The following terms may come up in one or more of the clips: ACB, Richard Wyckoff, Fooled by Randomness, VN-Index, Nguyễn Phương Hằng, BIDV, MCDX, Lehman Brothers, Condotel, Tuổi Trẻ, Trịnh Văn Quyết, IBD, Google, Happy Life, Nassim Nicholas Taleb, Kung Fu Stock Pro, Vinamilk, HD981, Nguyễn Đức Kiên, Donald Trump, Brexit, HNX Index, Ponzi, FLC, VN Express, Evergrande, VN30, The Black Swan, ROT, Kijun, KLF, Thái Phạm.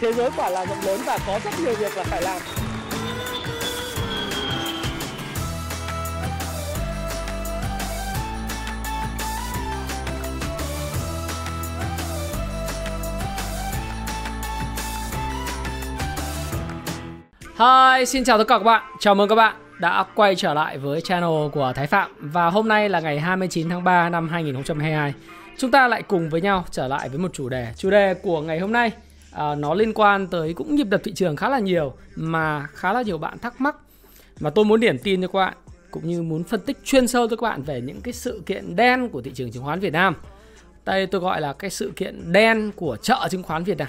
Thế giới quả là rộng lớn và có rất nhiều việc là phải làm. Hi, xin chào tất cả các bạn. Chào mừng các bạn đã quay trở lại với channel của Thái Phạm. Và hôm nay là ngày 29 tháng 3 năm 2022. Chúng ta lại cùng với nhau trở lại với một chủ đề. Chủ đề của ngày hôm nay nó liên quan tới cũng nhịp đập thị trường khá là nhiều, mà khá là nhiều bạn thắc mắc. Mà tôi muốn điểm tin cho các bạn, cũng như muốn phân tích chuyên sâu cho các bạn về những cái sự kiện đen của thị trường chứng khoán Việt Nam. Đây tôi gọi là cái sự kiện đen của chợ chứng khoán Việt Nam.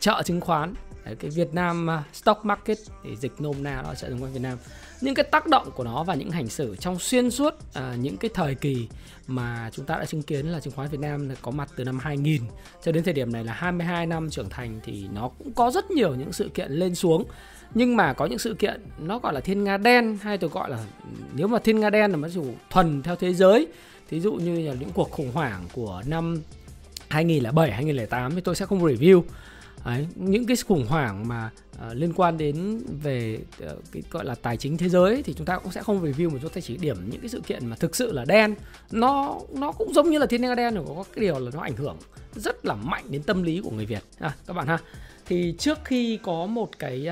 Chợ chứng khoán cái Việt Nam Stock Market thì dịch nôm na đó, chợ chứng khoán Việt Nam, những cái tác động của nó và những hành xử trong xuyên suốt những cái thời kỳ mà chúng ta đã chứng kiến là chứng khoán Việt Nam có mặt từ năm 2000 cho đến thời điểm này là 22 năm trưởng thành, thì nó cũng có rất nhiều những sự kiện lên xuống. Nhưng mà có những sự kiện nó gọi là thiên nga đen, hay tôi gọi là nếu mà thiên nga đen là nó dù thuần theo thế giới, thí dụ như là những cuộc khủng hoảng của năm 2007, 2008 thì tôi sẽ không review. Đấy, những cái khủng hoảng mà liên quan đến về cái gọi là tài chính thế giới thì chúng ta cũng sẽ không review, mà chúng ta chỉ điểm những cái sự kiện mà thực sự là đen. Nó cũng giống như là thiên nga đen, nó có cái điều là nó ảnh hưởng rất là mạnh đến tâm lý của người Việt các bạn ha. Thì trước khi có một cái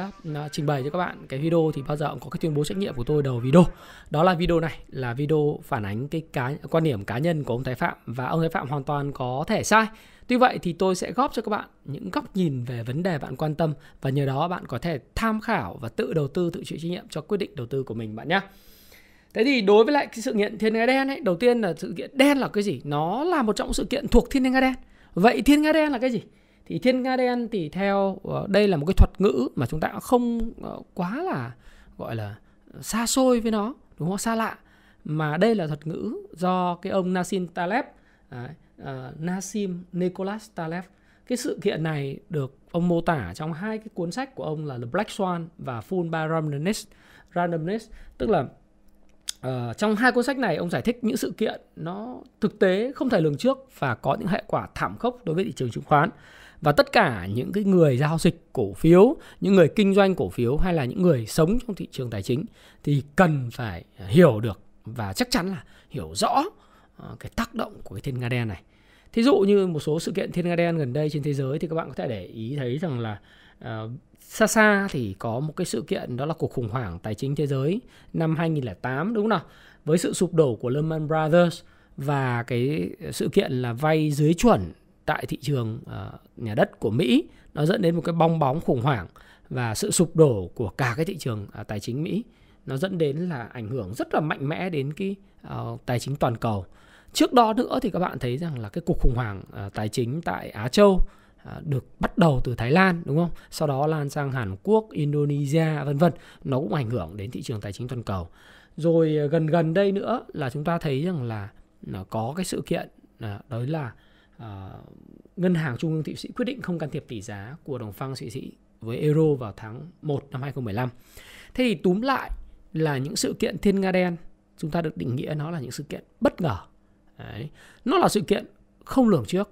trình bày cho các bạn cái video thì bao giờ cũng có cái tuyên bố trách nhiệm của tôi đầu video. Đó là video này là video phản ánh cái quan điểm cá nhân của ông Thái Phạm, và ông Thái Phạm hoàn toàn có thể sai. Tuy vậy thì tôi sẽ góp cho các bạn những góc nhìn về vấn đề bạn quan tâm, và nhờ đó bạn có thể tham khảo và tự đầu tư, tự chịu trách nhiệm cho quyết định đầu tư của mình bạn nhé. Thế thì đối với lại cái sự kiện thiên nga đen ấy, đầu tiên là sự kiện đen là cái gì? Nó là một trong sự kiện thuộc thiên nga đen. Vậy thiên nga đen là cái gì? Thì thiên nga đen thì theo đây là một cái thuật ngữ mà chúng ta không quá là gọi là xa xôi với nó, đúng không? Xa lạ. Mà đây là thuật ngữ do cái ông Nassim Taleb, Nassim Nicholas Taleb. Cái sự kiện này được ông mô tả trong hai cái cuốn sách của ông là The Black Swan và Fooled by Randomness. Tức là trong hai cuốn sách này ông giải thích những sự kiện nó thực tế không thể lường trước và có những hệ quả thảm khốc đối với thị trường chứng khoán. Và tất cả những cái người giao dịch cổ phiếu, những người kinh doanh cổ phiếu, hay là những người sống trong thị trường tài chính thì cần phải hiểu được, và chắc chắn là hiểu rõ cái tác động của cái thiên nga đen này. Thí dụ như một số sự kiện thiên nga đen gần đây trên thế giới thì các bạn có thể để ý thấy rằng là xa xa thì có một cái sự kiện, đó là cuộc khủng hoảng tài chính thế giới năm 2008, đúng không nào? Với sự sụp đổ của Lehman Brothers và cái sự kiện là vay dưới chuẩn tại thị trường nhà đất của Mỹ, nó dẫn đến một cái bong bóng khủng hoảng, và sự sụp đổ của cả cái thị trường tài chính Mỹ nó dẫn đến là ảnh hưởng rất là mạnh mẽ đến cái tài chính toàn cầu. Trước đó nữa thì các bạn thấy rằng là cái cuộc khủng hoảng tài chính tại Á Châu được bắt đầu từ Thái Lan, đúng không? Sau đó lan sang Hàn Quốc, Indonesia, vân vân. Nó cũng ảnh hưởng đến thị trường tài chính toàn cầu. Rồi gần đây nữa là chúng ta thấy rằng là có cái sự kiện đó là Ngân hàng Trung ương Thụy Sĩ quyết định không can thiệp tỷ giá của đồng franc Thụy Sĩ với euro vào tháng 1 năm 2015. Thế thì túm lại là những sự kiện thiên nga đen, chúng ta được định nghĩa nó là những sự kiện bất ngờ. Đấy. Nó là sự kiện không lường trước,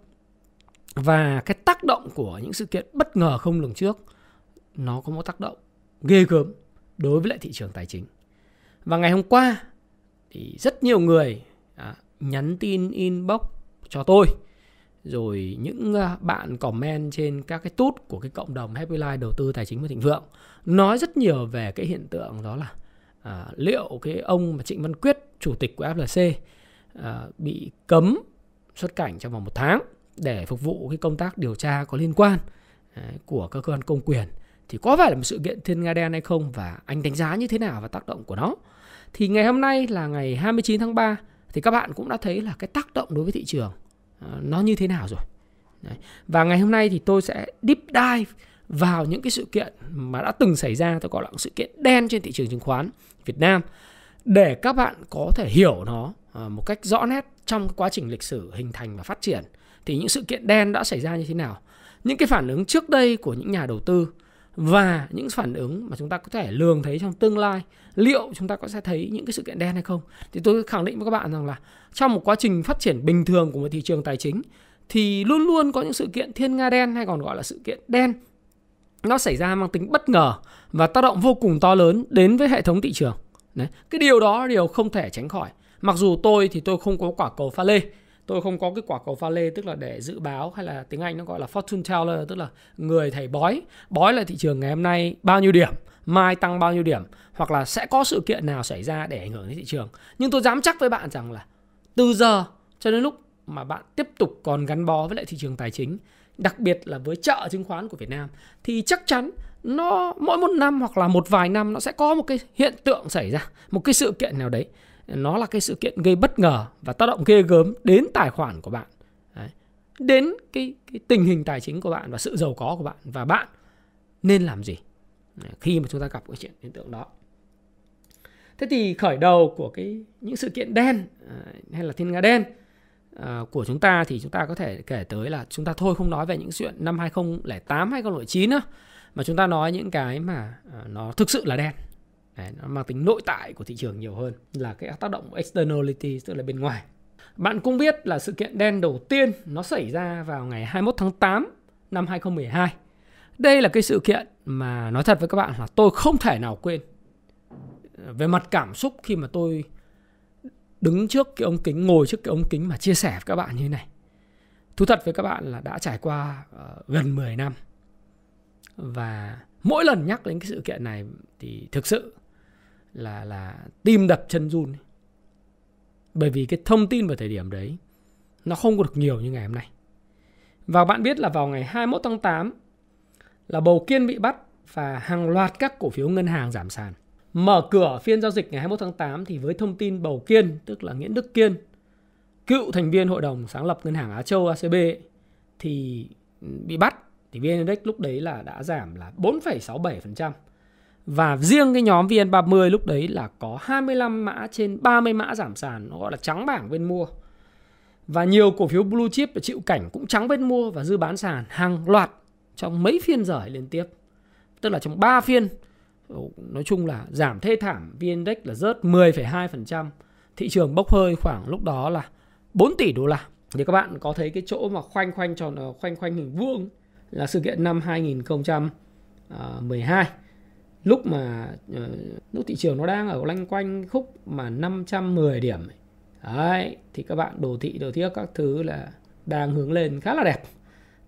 và cái tác động của những sự kiện bất ngờ không lường trước nó có một tác động ghê gớm đối với lại thị trường tài chính. Và ngày hôm qua thì rất nhiều người nhắn tin inbox cho tôi, rồi những bạn comment trên các cái tút của cái cộng đồng Happy Life đầu tư tài chính và thịnh vượng, nói rất nhiều về cái hiện tượng đó là liệu cái ông mà Trịnh Văn Quyết, chủ tịch của FLC, bị cấm xuất cảnh trong vòng 1 tháng để phục vụ cái công tác điều tra có liên quan của cơ quan công quyền thì có phải là một sự kiện thiên nga đen hay không, và anh đánh giá như thế nào và tác động của nó. Thì ngày hôm nay là ngày 29 tháng 3 thì các bạn cũng đã thấy là cái tác động đối với thị trường nó như thế nào rồi. Đấy. Và ngày hôm nay thì tôi sẽ deep dive vào những cái sự kiện mà đã từng xảy ra, tôi gọi là sự kiện đen trên thị trường chứng khoán Việt Nam, để các bạn có thể hiểu nó một cách rõ nét trong quá trình lịch sử hình thành và phát triển. Thì những sự kiện đen đã xảy ra như thế nào, những cái phản ứng trước đây của những nhà đầu tư, và những phản ứng mà chúng ta có thể lường thấy trong tương lai. Liệu chúng ta có sẽ thấy những cái sự kiện đen hay không? Thì tôi khẳng định với các bạn rằng là trong một quá trình phát triển bình thường của một thị trường tài chính thì luôn luôn có những sự kiện thiên nga đen, hay còn gọi là sự kiện đen, nó xảy ra mang tính bất ngờ và tác động vô cùng to lớn đến với hệ thống thị trường. Đấy. Cái điều đó là điều không thể tránh khỏi. Mặc dù tôi thì tôi không có quả cầu pha lê. Tôi không có cái quả cầu pha lê, tức là để dự báo, hay là tiếng Anh nó gọi là fortune teller, tức là người thầy bói. Bói là thị trường ngày hôm nay bao nhiêu điểm, mai tăng bao nhiêu điểm, hoặc là sẽ có sự kiện nào xảy ra để ảnh hưởng đến thị trường. Nhưng tôi dám chắc với bạn rằng là từ giờ cho đến lúc mà bạn tiếp tục còn gắn bó với lại thị trường tài chính, đặc biệt là với chợ chứng khoán của Việt Nam, thì chắc chắn nó mỗi một năm hoặc là một vài năm nó sẽ có một cái hiện tượng xảy ra, một cái sự kiện nào đấy. Nó là cái sự kiện gây bất ngờ và tác động ghê gớm đến tài khoản của bạn. Đấy. Đến cái tình hình tài chính của bạn và sự giàu có của bạn. Và bạn nên làm gì khi mà chúng ta gặp cái chuyện hiện tượng đó? Thế thì khởi đầu của những sự kiện đen hay là thiên nga đen của chúng ta thì chúng ta có thể kể tới là chúng ta thôi không nói về những chuyện năm 2008, 2009 nữa, mà chúng ta nói những cái mà nó thực sự là đen. Đấy, nó mang tính nội tại của thị trường nhiều hơn là cái tác động externality, tức là bên ngoài. Bạn cũng biết là sự kiện đen đầu tiên nó xảy ra vào ngày 21 tháng 8 năm 2012. Đây là cái sự kiện mà nói thật với các bạn là tôi không thể nào quên. Về mặt cảm xúc khi mà tôi đứng trước cái ống kính, ngồi trước cái ống kính mà chia sẻ với các bạn như thế này. Thú thật với các bạn là đã trải qua gần 10 năm. Và mỗi lần nhắc đến cái sự kiện này thì thực sự là tim đập chân run. Bởi vì cái thông tin vào thời điểm đấy nó không có được nhiều như ngày hôm nay. Và bạn biết là vào ngày 21 tháng 8 là Bầu Kiên bị bắt và hàng loạt các cổ phiếu ngân hàng giảm sàn. Mở cửa phiên giao dịch ngày 21 tháng 8 thì với thông tin Bầu Kiên, tức là Nguyễn Đức Kiên, cựu thành viên hội đồng sáng lập Ngân hàng Á Châu ACB thì bị bắt, thì VN-Index lúc đấy là đã giảm là 4,67%. Và riêng cái nhóm VN30 lúc đấy là có 25 mã trên 30 mã giảm sàn, nó gọi là trắng bảng bên mua. Và nhiều cổ phiếu blue chip chịu cảnh cũng trắng bên mua và dư bán sàn hàng loạt trong mấy phiên rời liên tiếp. Tức là trong 3 phiên, nói chung là giảm thê thảm, VN-Index là rớt 10,2%. Thị trường bốc hơi khoảng lúc đó là 4 tỷ đô la. Thì các bạn có thấy cái chỗ mà khoanh tròn, khoanh hình vuông là sự kiện năm 2012. Lúc mà thị trường nó đang ở loanh quanh khúc mà 510 điểm. Đấy, thì các bạn đồ thị, đồ thiếc các thứ là đang hướng lên khá là đẹp.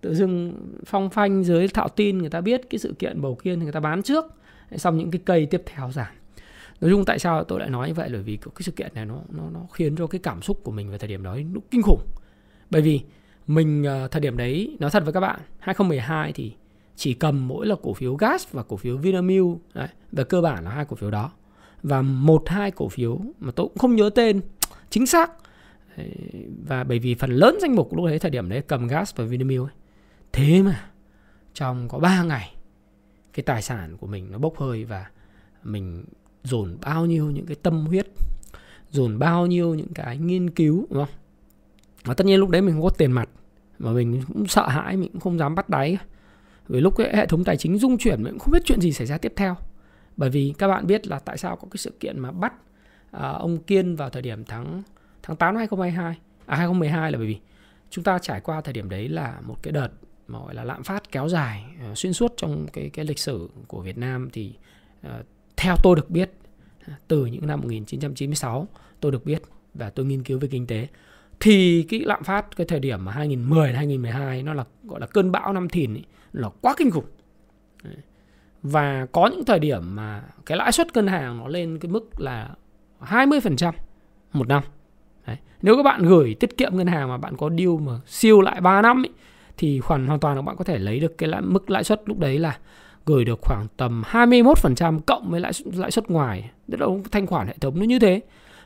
Tự dưng phong phanh dưới thạo tin, người ta biết cái sự kiện Bầu Kiên thì người ta bán trước, xong những cái cây tiếp theo giảm. Nói chung tại sao tôi lại nói như vậy, bởi vì cái sự kiện này nó khiến cho cái cảm xúc của mình vào thời điểm đó nó kinh khủng. Bởi vì mình thời điểm đấy, nói thật với các bạn, 2012 thì chỉ cầm mỗi là cổ phiếu gas và cổ phiếu Vinamilk, về cơ bản là hai cổ phiếu đó, và một hai cổ phiếu mà tôi cũng không nhớ tên chính xác. Và bởi vì phần lớn danh mục lúc đấy, thời điểm đấy cầm gas và Vinamilk ấy. Thế mà trong có 3 ngày cái tài sản của mình nó bốc hơi, và mình dồn bao nhiêu những cái tâm huyết, dồn bao nhiêu những cái nghiên cứu, đúng không? Và tất nhiên lúc đấy mình không có tiền mặt, mà mình cũng sợ hãi, mình cũng không dám bắt đáy. Với lúc cái hệ thống tài chính rung chuyển, mình cũng không biết chuyện gì xảy ra tiếp theo. Bởi vì các bạn biết là tại sao có cái sự kiện mà bắt ông Kiên vào thời điểm tháng 8 năm 2012 là bởi vì chúng ta trải qua thời điểm đấy là một cái đợt mà gọi là lạm phát kéo dài xuyên suốt trong cái lịch sử của Việt Nam. Thì theo tôi được biết, từ những năm 1996 tôi được biết và tôi nghiên cứu về kinh tế, thì cái lạm phát cái thời điểm mà 2010, 2012 nó là gọi là cơn bão năm Thìn ấy, là quá kinh khủng. Và có những thời điểm mà cái lãi suất ngân hàng nó lên cái mức là 20% một năm. Đấy. Nếu các bạn gửi tiết kiệm ngân hàng mà bạn có deal mà siêu lại 3 năm ấy, thì hoàn toàn các bạn có thể lấy được cái mức lãi suất lúc đấy là gửi được khoảng tầm 21% cộng với lãi suất ngoài. Tức là thanh khoản hệ thống nó như thế.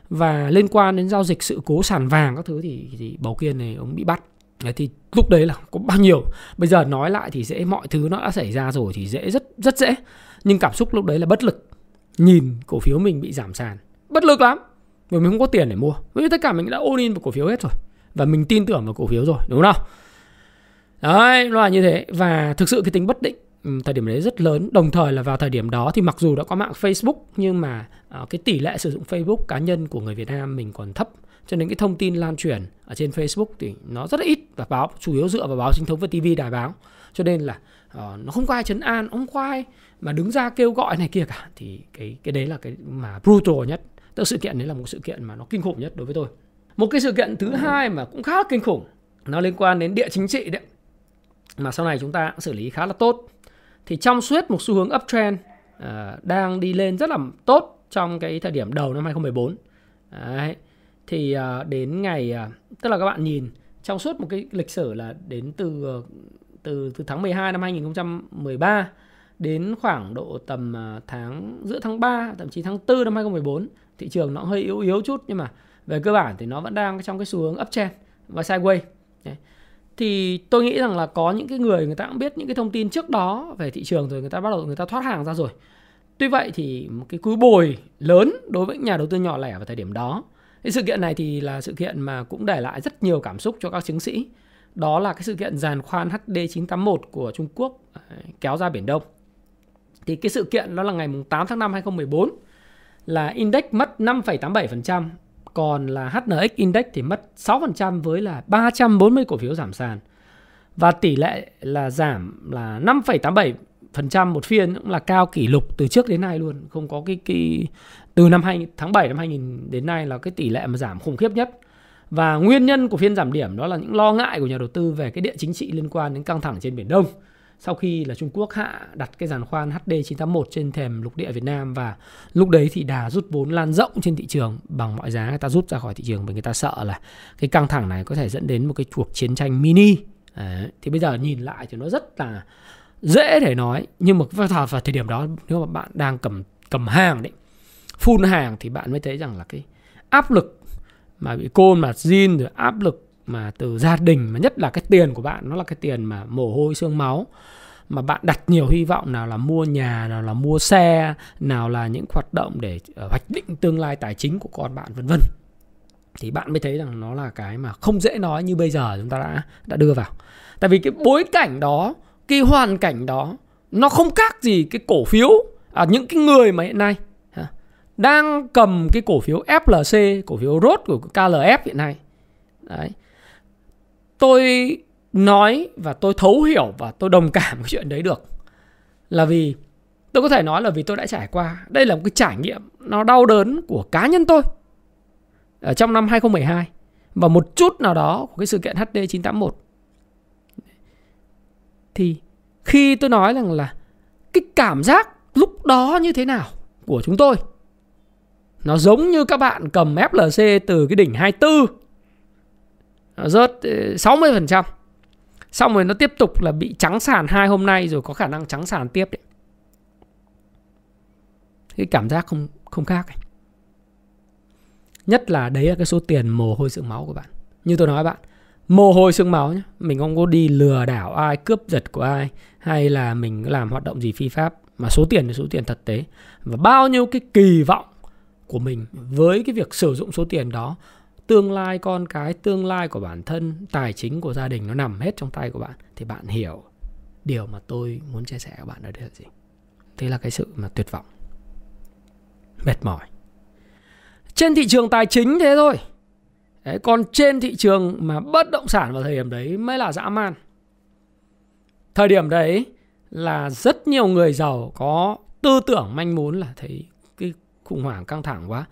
Và liên quan đến giao dịch sự cố sàn vàng các thứ thì Bầu Kiên này ông bị bắt. Đấy, thì lúc đấy là có bao nhiêu. Bây giờ nói lại thì dễ, mọi thứ nó đã xảy ra rồi thì dễ, rất dễ. Nhưng cảm xúc lúc đấy là bất lực. Nhìn cổ phiếu mình bị giảm sàn, bất lực lắm. Vì mình không có tiền để mua. Vì tất cả mình đã all in vào cổ phiếu hết rồi. Và mình tin tưởng vào cổ phiếu rồi, đúng không? Đấy, nó là như thế. Và thực sự cái tính bất định thời điểm đấy rất lớn. Đồng thời là vào thời điểm đó thì mặc dù đã có mạng Facebook, nhưng mà cái tỷ lệ sử dụng Facebook cá nhân của người Việt Nam mình còn thấp, cho nên cái thông tin lan truyền ở trên Facebook thì nó rất là ít, và báo chủ yếu dựa vào báo chính thống và TV, đài báo. Cho nên là nó không có ai trấn an, không có ai mà đứng ra kêu gọi này kia cả. Thì cái đấy là cái mà brutal nhất. Tức sự kiện đấy là một sự kiện mà nó kinh khủng nhất đối với tôi. Một cái sự kiện thứ hai mà cũng khá là kinh khủng, nó liên quan đến địa chính trị đấy, mà sau này chúng ta cũng xử lý khá là tốt. Thì trong suốt một xu hướng uptrend đang đi lên rất là tốt trong cái thời điểm đầu năm 2014. Đấy. Thì đến ngày, tức là các bạn nhìn trong suốt một cái lịch sử là đến từ tháng 12 năm 2013 đến khoảng độ tầm giữa tháng 3, thậm chí tháng 4 năm 2014, thị trường nó hơi yếu chút, nhưng mà về cơ bản thì nó vẫn đang trong cái xu hướng uptrend và sideways. Đấy. Thì tôi nghĩ rằng là có những cái người ta cũng biết những cái thông tin trước đó về thị trường rồi, người ta bắt đầu người ta thoát hàng ra rồi. Tuy vậy thì một cái cú bồi lớn đối với nhà đầu tư nhỏ lẻ vào thời điểm đó. Cái sự kiện này thì là sự kiện mà cũng để lại rất nhiều cảm xúc cho các chiến sĩ. Đó là cái sự kiện giàn khoan HD981 của Trung Quốc kéo ra Biển Đông. Thì cái sự kiện đó là ngày 8 tháng 5 2014 là Index mất 5,87%, còn là HNX Index thì mất 6% với là 340 cổ phiếu giảm sàn. Và tỷ lệ là giảm là 5,87% một phiên, cũng là cao kỷ lục từ trước đến nay luôn. Không có cái từ tháng 7 năm 2000 đến nay là cái tỷ lệ mà giảm khủng khiếp nhất. Và nguyên nhân của phiên giảm điểm đó là những lo ngại của nhà đầu tư về cái địa chính trị liên quan đến căng thẳng trên Biển Đông, sau khi là Trung Quốc hạ đặt cái giàn khoan HD981 trên thềm lục địa Việt Nam. Và lúc đấy thì đà rút vốn lan rộng trên thị trường, bằng mọi giá người ta rút ra khỏi thị trường vì người ta sợ là cái căng thẳng này có thể dẫn đến một cái cuộc chiến tranh mini. Đấy. Thì bây giờ nhìn lại thì nó rất là dễ để nói, nhưng mà vào thời điểm đó nếu mà bạn đang cầm hàng đấy, full hàng, thì bạn mới thấy rằng là cái áp lực mà bị côn mà zin, rồi áp lực mà từ gia đình, mà nhất là cái tiền của bạn, nó là cái tiền mà mồ hôi xương máu, mà bạn đặt nhiều hy vọng, nào là mua nhà, nào là mua xe, nào là những hoạt động để hoạch định tương lai tài chính của con bạn, vân vân. Thì bạn mới thấy rằng nó là cái mà không dễ nói như bây giờ chúng ta đã đưa vào. Tại vì cái bối cảnh đó, cái hoàn cảnh đó, nó không khác gì cái cổ phiếu, những cái người mà hiện nay đang cầm cái cổ phiếu FLC, cổ phiếu ROT của KLF hiện nay. Đấy. Tôi nói và tôi thấu hiểu và tôi đồng cảm cái chuyện đấy được, là vì tôi có thể nói là vì tôi đã trải qua. Đây là một cái trải nghiệm nó đau đớn của cá nhân tôi ở trong năm 2012 và một chút nào đó của cái sự kiện HD981. Thì khi tôi nói rằng là cái cảm giác lúc đó như thế nào của chúng tôi, nó giống như các bạn cầm FLC từ cái đỉnh 24, nó rớt 60%, xong rồi nó tiếp tục là bị trắng sàn hai hôm nay, rồi có khả năng trắng sàn tiếp đấy. Cái cảm giác không khác ấy. Nhất là đấy là cái số tiền mồ hôi xương máu của bạn. Như tôi nói bạn, mồ hôi xương máu nhé. Mình không có đi lừa đảo ai, cướp giật của ai, hay là mình làm hoạt động gì phi pháp, mà số tiền là số tiền thật tế. Và bao nhiêu cái kỳ vọng của mình với cái việc sử dụng số tiền đó, tương lai con cái, tương lai của bản thân, tài chính của gia đình, nó nằm hết trong tay của bạn. Thì bạn hiểu điều mà tôi muốn chia sẻ với bạn ở đây là gì. Thế là cái sự mà tuyệt vọng, mệt mỏi trên thị trường tài chính thế thôi. Đấy, còn trên thị trường mà bất động sản vào thời điểm đấy mới là dã man. Thời điểm đấy là rất nhiều người giàu có tư tưởng manh muốn là thấy cái khủng hoảng căng thẳng quá.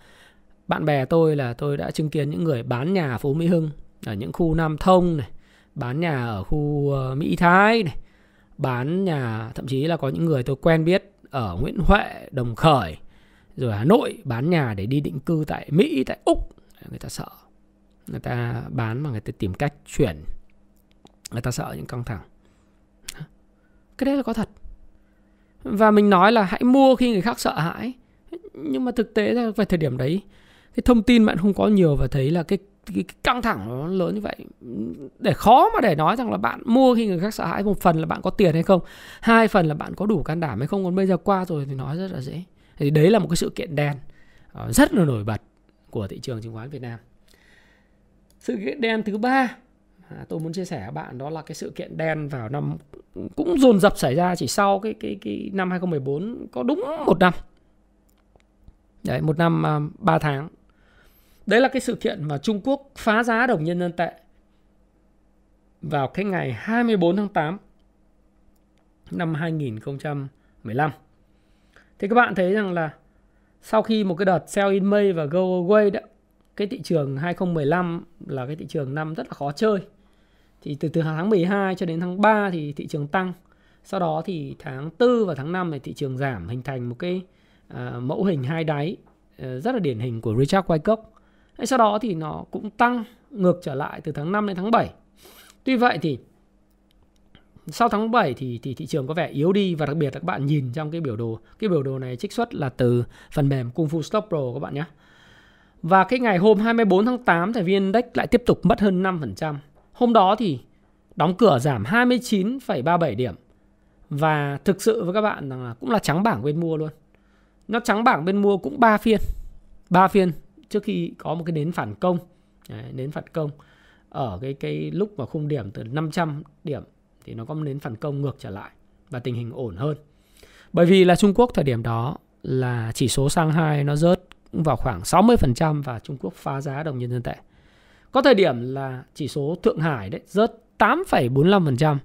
Bạn bè tôi là tôi đã chứng kiến những người bán nhà phố Mỹ Hưng ở những khu Nam Thông này, bán nhà ở khu Mỹ Thái này, bán nhà, thậm chí là có những người tôi quen biết ở Nguyễn Huệ, Đồng Khởi, rồi Hà Nội bán nhà để đi định cư tại Mỹ, tại Úc. Người ta sợ, người ta bán mà người ta tìm cách chuyển, người ta sợ những căng thẳng. Cái đấy là có thật. Và mình nói là hãy mua khi người khác sợ hãi, nhưng mà thực tế là về thời điểm đấy cái thông tin bạn không có nhiều, và thấy là cái căng thẳng nó lớn như vậy, để khó mà để nói rằng là bạn mua khi người khác sợ hãi. Một phần là bạn có tiền hay không, hai phần là bạn có đủ can đảm hay không. Còn bây giờ qua rồi thì nói rất là dễ. Thì đấy là một cái sự kiện đen rất là nổi bật của thị trường chứng khoán Việt Nam. Sự kiện đen thứ ba tôi muốn chia sẻ với bạn, đó là cái sự kiện đen vào năm, cũng dồn dập xảy ra chỉ sau cái năm 2014 có đúng một năm. Đấy, một năm 3 tháng. Đấy là cái sự kiện mà Trung Quốc phá giá đồng nhân dân tệ vào cái ngày 24 tháng 8 năm 2015. Thì các bạn thấy rằng là sau khi một cái đợt sell in May và go away đó, cái thị trường 2015 là cái thị trường năm rất là khó chơi. Thì từ tháng 12 cho đến tháng 3 thì thị trường tăng. Sau đó thì tháng 4 và tháng 5 thì thị trường giảm, hình thành một cái mẫu hình hai đáy rất là điển hình của Richard Wyckoff. Sau đó thì nó cũng tăng ngược trở lại từ tháng 5 đến tháng 7. Tuy vậy thì sau tháng 7 thì thị trường có vẻ yếu đi, và đặc biệt là các bạn nhìn trong cái biểu đồ. Cái biểu đồ này trích xuất là từ phần mềm Kung Fu Stock Pro các bạn nhé. Và cái ngày hôm 24 tháng 8 thì VN-Index lại tiếp tục mất hơn 5%. Hôm đó thì đóng cửa giảm 29,37 điểm. Và thực sự với các bạn là cũng là trắng bảng bên mua luôn. Nó trắng bảng bên mua cũng 3 phiên. 3 phiên trước khi có một cái nến phản công. Đấy, nến phản công ở cái lúc mà khung điểm từ 500 điểm thì nó có một nến phản công ngược trở lại và tình hình ổn hơn. Bởi vì là Trung Quốc thời điểm đó là chỉ số Shanghai nó rớt vào khoảng 60% và Trung Quốc phá giá đồng nhân dân tệ. Có thời điểm là chỉ số Thượng Hải đấy rớt 8,45%.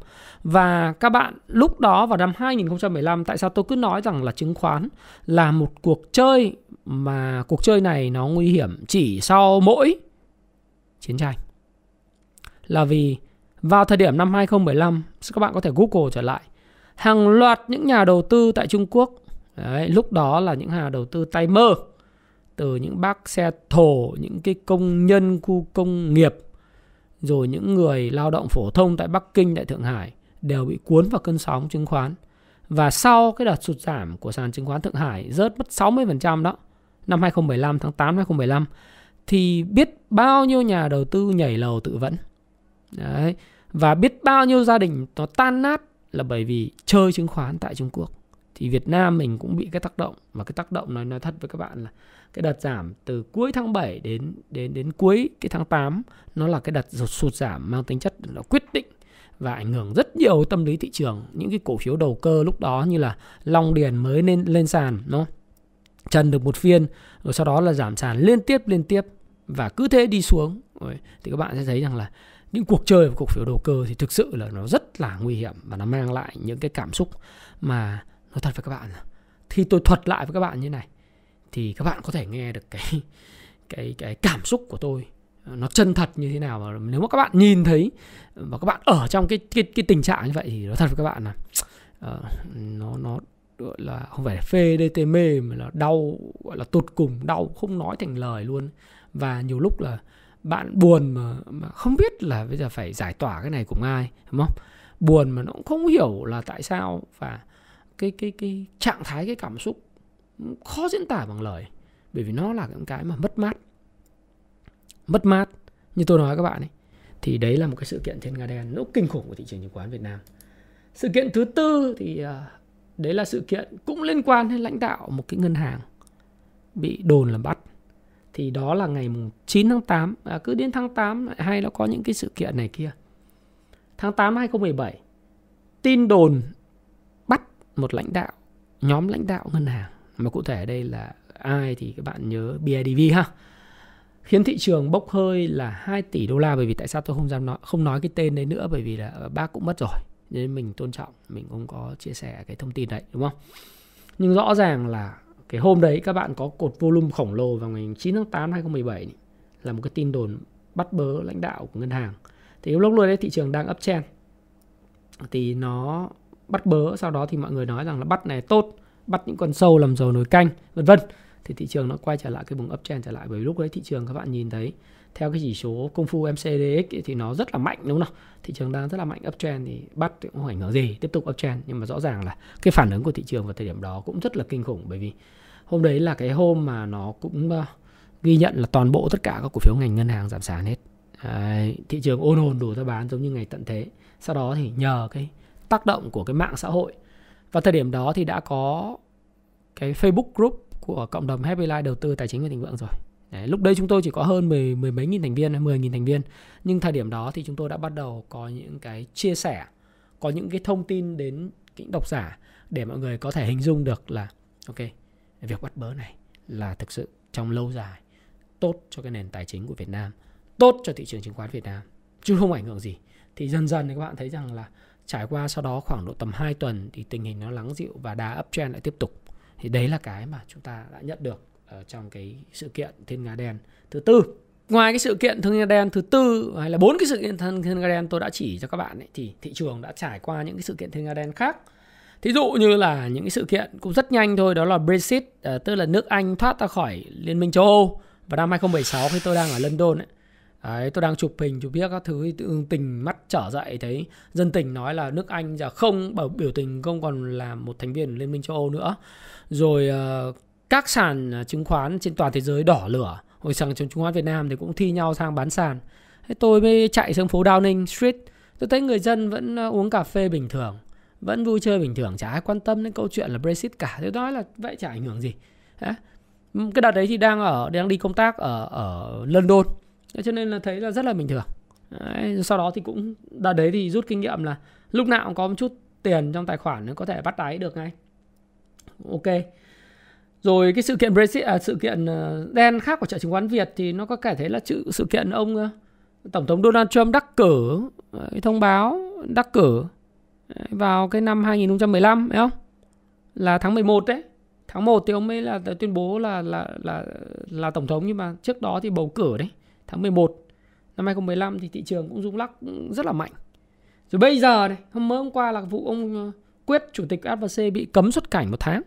Và các bạn lúc đó vào năm 2015, tại sao tôi cứ nói rằng là chứng khoán là một cuộc chơi, mà cuộc chơi này nó nguy hiểm chỉ sau mỗi chiến tranh? Là vì vào thời điểm năm 2015, các bạn có thể Google trở lại, hàng loạt những nhà đầu tư tại Trung Quốc đấy, lúc đó là những nhà đầu tư tay mơ, từ những bác xe thổ, những cái công nhân khu công nghiệp, rồi những người lao động phổ thông tại Bắc Kinh, tại Thượng Hải đều bị cuốn vào cơn sóng chứng khoán. Và sau cái đợt sụt giảm của sàn chứng khoán Thượng Hải rớt mất 60% đó, năm 2015, tháng 8 2015, thì biết bao nhiêu nhà đầu tư nhảy lầu tự vẫn. Đấy. Và biết bao nhiêu gia đình nó tan nát là bởi vì chơi chứng khoán tại Trung Quốc. Thì Việt Nam mình cũng bị cái tác động. Và cái tác động nói thật với các bạn là cái đợt giảm từ cuối tháng 7 đến cuối cái tháng 8, nó là cái đợt sụt giảm mang tính chất nó quyết định và ảnh hưởng rất nhiều tâm lý thị trường. Những cái cổ phiếu đầu cơ lúc đó như là Long Điền mới nên lên sàn, nó trần được một phiên, rồi sau đó là giảm sàn liên tiếp và cứ thế đi xuống. Thì các bạn sẽ thấy rằng là những cuộc chơi của cổ phiếu đầu cơ thì thực sự là nó rất là nguy hiểm, và nó mang lại những cái cảm xúc mà nói thật với các bạn là khi tôi thuật lại với các bạn như này thì các bạn có thể nghe được cái cảm xúc của tôi nó chân thật như thế nào. Và nếu mà các bạn nhìn thấy và các bạn ở trong cái tình trạng như vậy thì nói thật với các bạn là nó gọi là không phải là phê đê tê mê, mà là đau, gọi là tột cùng, đau không nói thành lời luôn. Và nhiều lúc là bạn buồn mà không biết là bây giờ phải giải tỏa cái này cùng ai, đúng không? Buồn mà nó cũng không hiểu là tại sao, và cái trạng thái, cái cảm xúc khó diễn tả bằng lời, bởi vì nó là những cái mà mất mát như tôi nói các bạn ấy. Thì đấy là một cái sự kiện trên Nga đen nó kinh khủng của thị trường chứng khoán Việt Nam. Sự kiện thứ tư thì đấy là sự kiện cũng liên quan đến lãnh đạo một cái ngân hàng bị đồn là bắt. Thì đó là ngày 9 tháng 8, cứ đến tháng 8 hay nó có những cái sự kiện này kia. Tháng 8 2017, tin đồn bắt một lãnh đạo, nhóm lãnh đạo ngân hàng, mà cụ thể đây là ai thì các bạn nhớ BIDV ha, khiến thị trường bốc hơi là 2 tỷ đô la. Bởi vì tại sao tôi không dám nói, không nói cái tên đấy nữa, bởi vì là bác cũng mất rồi nên mình tôn trọng, mình không có chia sẻ cái thông tin đấy, đúng không? Nhưng rõ ràng là cái hôm đấy các bạn có cột volume khổng lồ vào ngày 9 tháng 8 2017 này, là một cái tin đồn bắt bớ lãnh đạo của ngân hàng. Thì lúc luôn đấy thị trường đang uptrend thì nó bắt bớ, sau đó thì mọi người nói rằng là bắt này tốt, bắt những con sâu làm giàu nồi canh, vân vân. Thì thị trường nó quay trở lại cái vùng uptrend trở lại, bởi vì lúc đấy thị trường các bạn nhìn thấy theo cái chỉ số công phu MCDX thì nó rất là mạnh, đúng không? Thị trường đang rất là mạnh uptrend thì bắt thì cũng không ảnh hưởng gì, tiếp tục uptrend. Nhưng mà rõ ràng là cái phản ứng của thị trường vào thời điểm đó cũng rất là kinh khủng, bởi vì hôm đấy là cái hôm mà nó cũng ghi nhận là toàn bộ tất cả các cổ phiếu ngành ngân hàng giảm sàn hết. Đấy, thị trường ôn hồn đổ ra bán giống như ngày tận thế. Sau đó thì nhờ cái tác động của cái mạng xã hội, và thời điểm đó thì đã có cái Facebook group của cộng đồng Happy Life đầu tư tài chính và thịnh vượng rồi. Đấy, lúc đấy chúng tôi chỉ có hơn mười mấy nghìn thành viên, 10.000 thành viên. Nhưng thời điểm đó thì chúng tôi đã bắt đầu có những cái chia sẻ, có những cái thông tin đến những độc giả để mọi người có thể hình dung được là ok, việc bắt bớ này là thực sự trong lâu dài tốt cho cái nền tài chính của Việt Nam, tốt cho thị trường chứng khoán Việt Nam, chứ không ảnh hưởng gì. Thì dần dần thì các bạn thấy rằng là Trải qua sau đó khoảng độ tầm 2 tuần thì tình hình nó lắng dịu và đà uptrend lại tiếp tục. Thì đấy là cái mà chúng ta đã nhận được ở trong cái sự kiện Thiên Nga Đen thứ tư. Ngoài cái sự kiện Thiên Nga Đen thứ tư hay là 4 cái sự kiện Thiên Nga Đen tôi đã chỉ cho các bạn ấy, thì thị trường đã trải qua những cái sự kiện Thiên Nga Đen khác. Thí dụ như là những cái sự kiện cũng rất nhanh thôi, đó là Brexit, tức là nước Anh thoát ra khỏi Liên minh châu Âu vào năm 2016 khi tôi đang ở London ấy. Đấy, tôi đang chụp hình, chụp biết các thứ, tự tình mắt trở dậy thấy dân tình nói là nước Anh giờ không biểu tình, không còn là một thành viên của Liên minh châu Âu nữa. Rồi các sàn chứng khoán trên toàn thế giới đỏ lửa. Hồi sàn chứng khoán Việt Nam thì cũng thi nhau sang bán sàn. Thế tôi mới chạy xuống phố Downing Street, tôi thấy người dân vẫn uống cà phê bình thường, vẫn vui chơi bình thường, chả ai quan tâm đến câu chuyện là Brexit cả. Tôi nói là vậy chả ảnh hưởng gì. Đấy. Cái đợt đấy thì đang đi công tác ở London, cho nên là thấy là rất là bình thường. Đấy, sau đó thì cũng đợt đấy thì rút kinh nghiệm là lúc nào cũng có một chút tiền trong tài khoản nó có thể bắt đáy được ngay. Ok. Rồi cái sự kiện Brexit, sự kiện đen khác của chợ chứng khoán Việt thì nó có thể thấy là sự kiện ông Tổng thống Donald Trump đắc cử, thông báo đắc cử vào cái năm 2015, phải không? Là tháng 11 đấy. Tháng 1 thì ông ấy là tuyên bố là tổng thống, nhưng mà trước đó thì bầu cử đấy. Tháng 11 năm 2015 thì thị trường cũng rung lắc rất là mạnh. Rồi bây giờ này, hôm qua là vụ ông Quyết, chủ tịch FLC bị cấm xuất cảnh 1 tháng.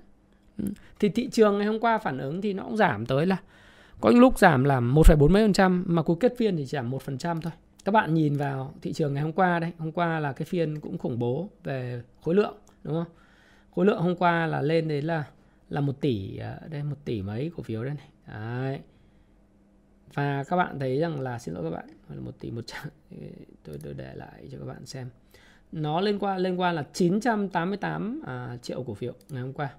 Thì thị trường ngày hôm qua phản ứng thì nó cũng giảm tới là có những lúc giảm là 1,4 mấy %, mà cuối kết phiên thì giảm 1% thôi. Các bạn nhìn vào thị trường ngày hôm qua đây, hôm qua là cái phiên cũng khủng bố về khối lượng, đúng không? Khối lượng hôm qua là lên đến là 1 tỷ, đây 1 tỷ mấy cổ phiếu đây này. Đấy. Và các bạn thấy rằng là, xin lỗi các bạn, 1 tỷ 100, tôi để lại cho các bạn xem. Nó liên quan là 988 triệu cổ phiếu ngày hôm qua.